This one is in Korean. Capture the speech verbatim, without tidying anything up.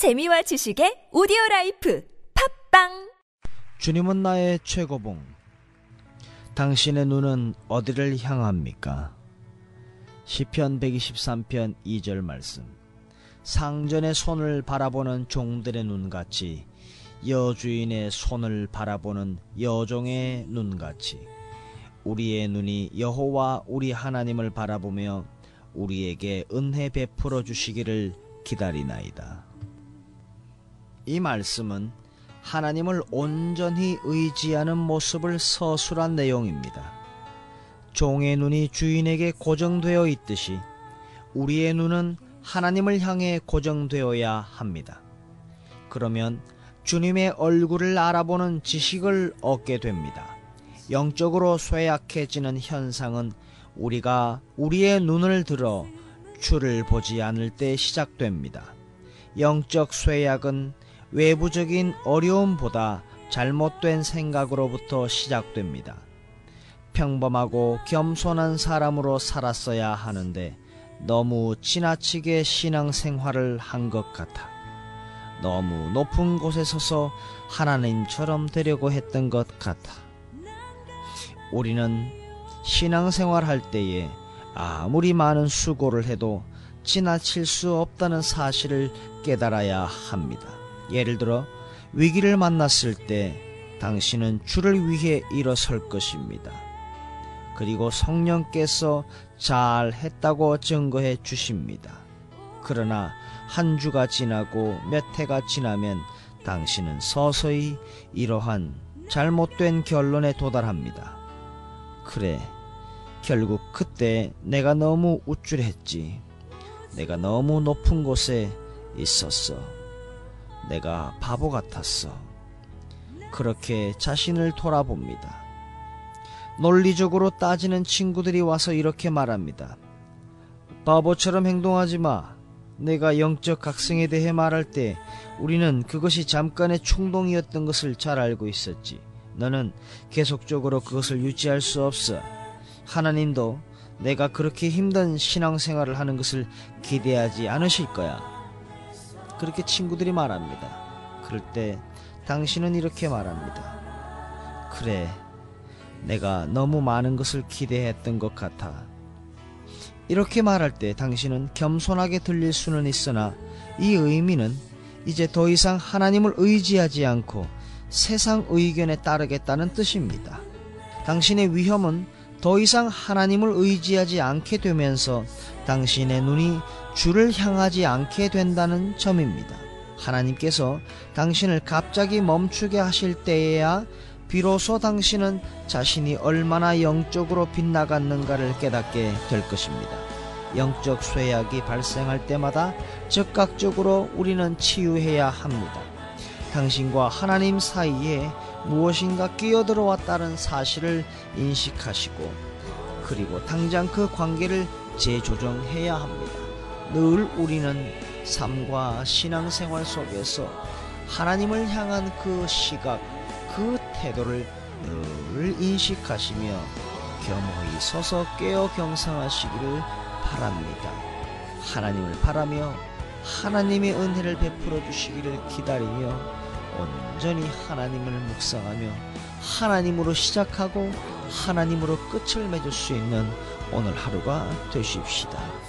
재미와 지식의 오디오라이프 팝빵. 주님은 나의 최고봉. 당신의 눈은 어디를 향합니까? 시편 백이십삼 편 이 절 말씀. 상전의 손을 바라보는 종들의 눈같이, 여주인의 손을 바라보는 여종의 눈같이 우리의 눈이 여호와 우리 하나님을 바라보며 우리에게 은혜 베풀어 주시기를 기다리나이다. 이 말씀은 하나님을 온전히 의지하는 모습을 서술한 내용입니다. 종의 눈이 주인에게 고정되어 있듯이 우리의 눈은 하나님을 향해 고정되어야 합니다. 그러면 주님의 얼굴을 알아보는 지식을 얻게 됩니다. 영적으로 쇠약해지는 현상은 우리가 우리의 눈을 들어 주를 보지 않을 때 시작됩니다. 영적 쇠약은 외부적인 어려움보다 잘못된 생각으로부터 시작됩니다. 평범하고 겸손한 사람으로 살았어야 하는데 너무 지나치게 신앙생활을 한 것 같아. 너무 높은 곳에 서서 하나님처럼 되려고 했던 것 같아. 우리는 신앙생활 할 때에 아무리 많은 수고를 해도 지나칠 수 없다는 사실을 깨달아야 합니다. 예를 들어 위기를 만났을 때 당신은 주를 위해 일어설 것입니다. 그리고 성령께서 잘 했다고 증거해 주십니다. 그러나 한 주가 지나고 몇 해가 지나면 당신은 서서히 이러한 잘못된 결론에 도달합니다. 그래, 결국 그때 내가 너무 우쭐했지. 내가 너무 높은 곳에 있었어. 내가 바보 같았어. 그렇게 자신을 돌아봅니다. 논리적으로 따지는 친구들이 와서 이렇게 말합니다. 바보처럼 행동하지 마. 내가 영적 각성에 대해 말할 때 우리는 그것이 잠깐의 충동이었던 것을 잘 알고 있었지. 너는 계속적으로 그것을 유지할 수 없어. 하나님도 내가 그렇게 힘든 신앙생활을 하는 것을 기대하지 않으실 거야. 그렇게 친구들이 말합니다. 그럴 때 당신은 이렇게 말합니다. 그래, 내가 너무 많은 것을 기대했던 것 같아. 이렇게 말할 때 당신은 겸손하게 들릴 수는 있으나 이 의미는 이제 더 이상 하나님을 의지하지 않고 세상 의견에 따르겠다는 뜻입니다. 당신의 위험은 더 이상 하나님을 의지하지 않게 되면서 당신의 눈이 주를 향하지 않게 된다는 점입니다. 하나님께서 당신을 갑자기 멈추게 하실 때에야 비로소 당신은 자신이 얼마나 영적으로 빗나갔는가를 깨닫게 될 것입니다. 영적 쇠약이 발생할 때마다 즉각적으로 우리는 치유해야 합니다. 당신과 하나님 사이에 무엇인가 끼어들어왔다는 사실을 인식하시고, 그리고 당장 그 관계를 재조정해야 합니다. 늘 우리는 삶과 신앙생활 속에서 하나님을 향한 그 시각, 그 태도를 늘 인식하시며 겸허히 서서 깨어 경상하시기를 바랍니다. 하나님을 바라며 하나님의 은혜를 베풀어 주시기를 기다리며 온전히 하나님을 묵상하며 하나님으로 시작하고 하나님으로 끝을 맺을 수 있는 오늘 하루가 되십시다.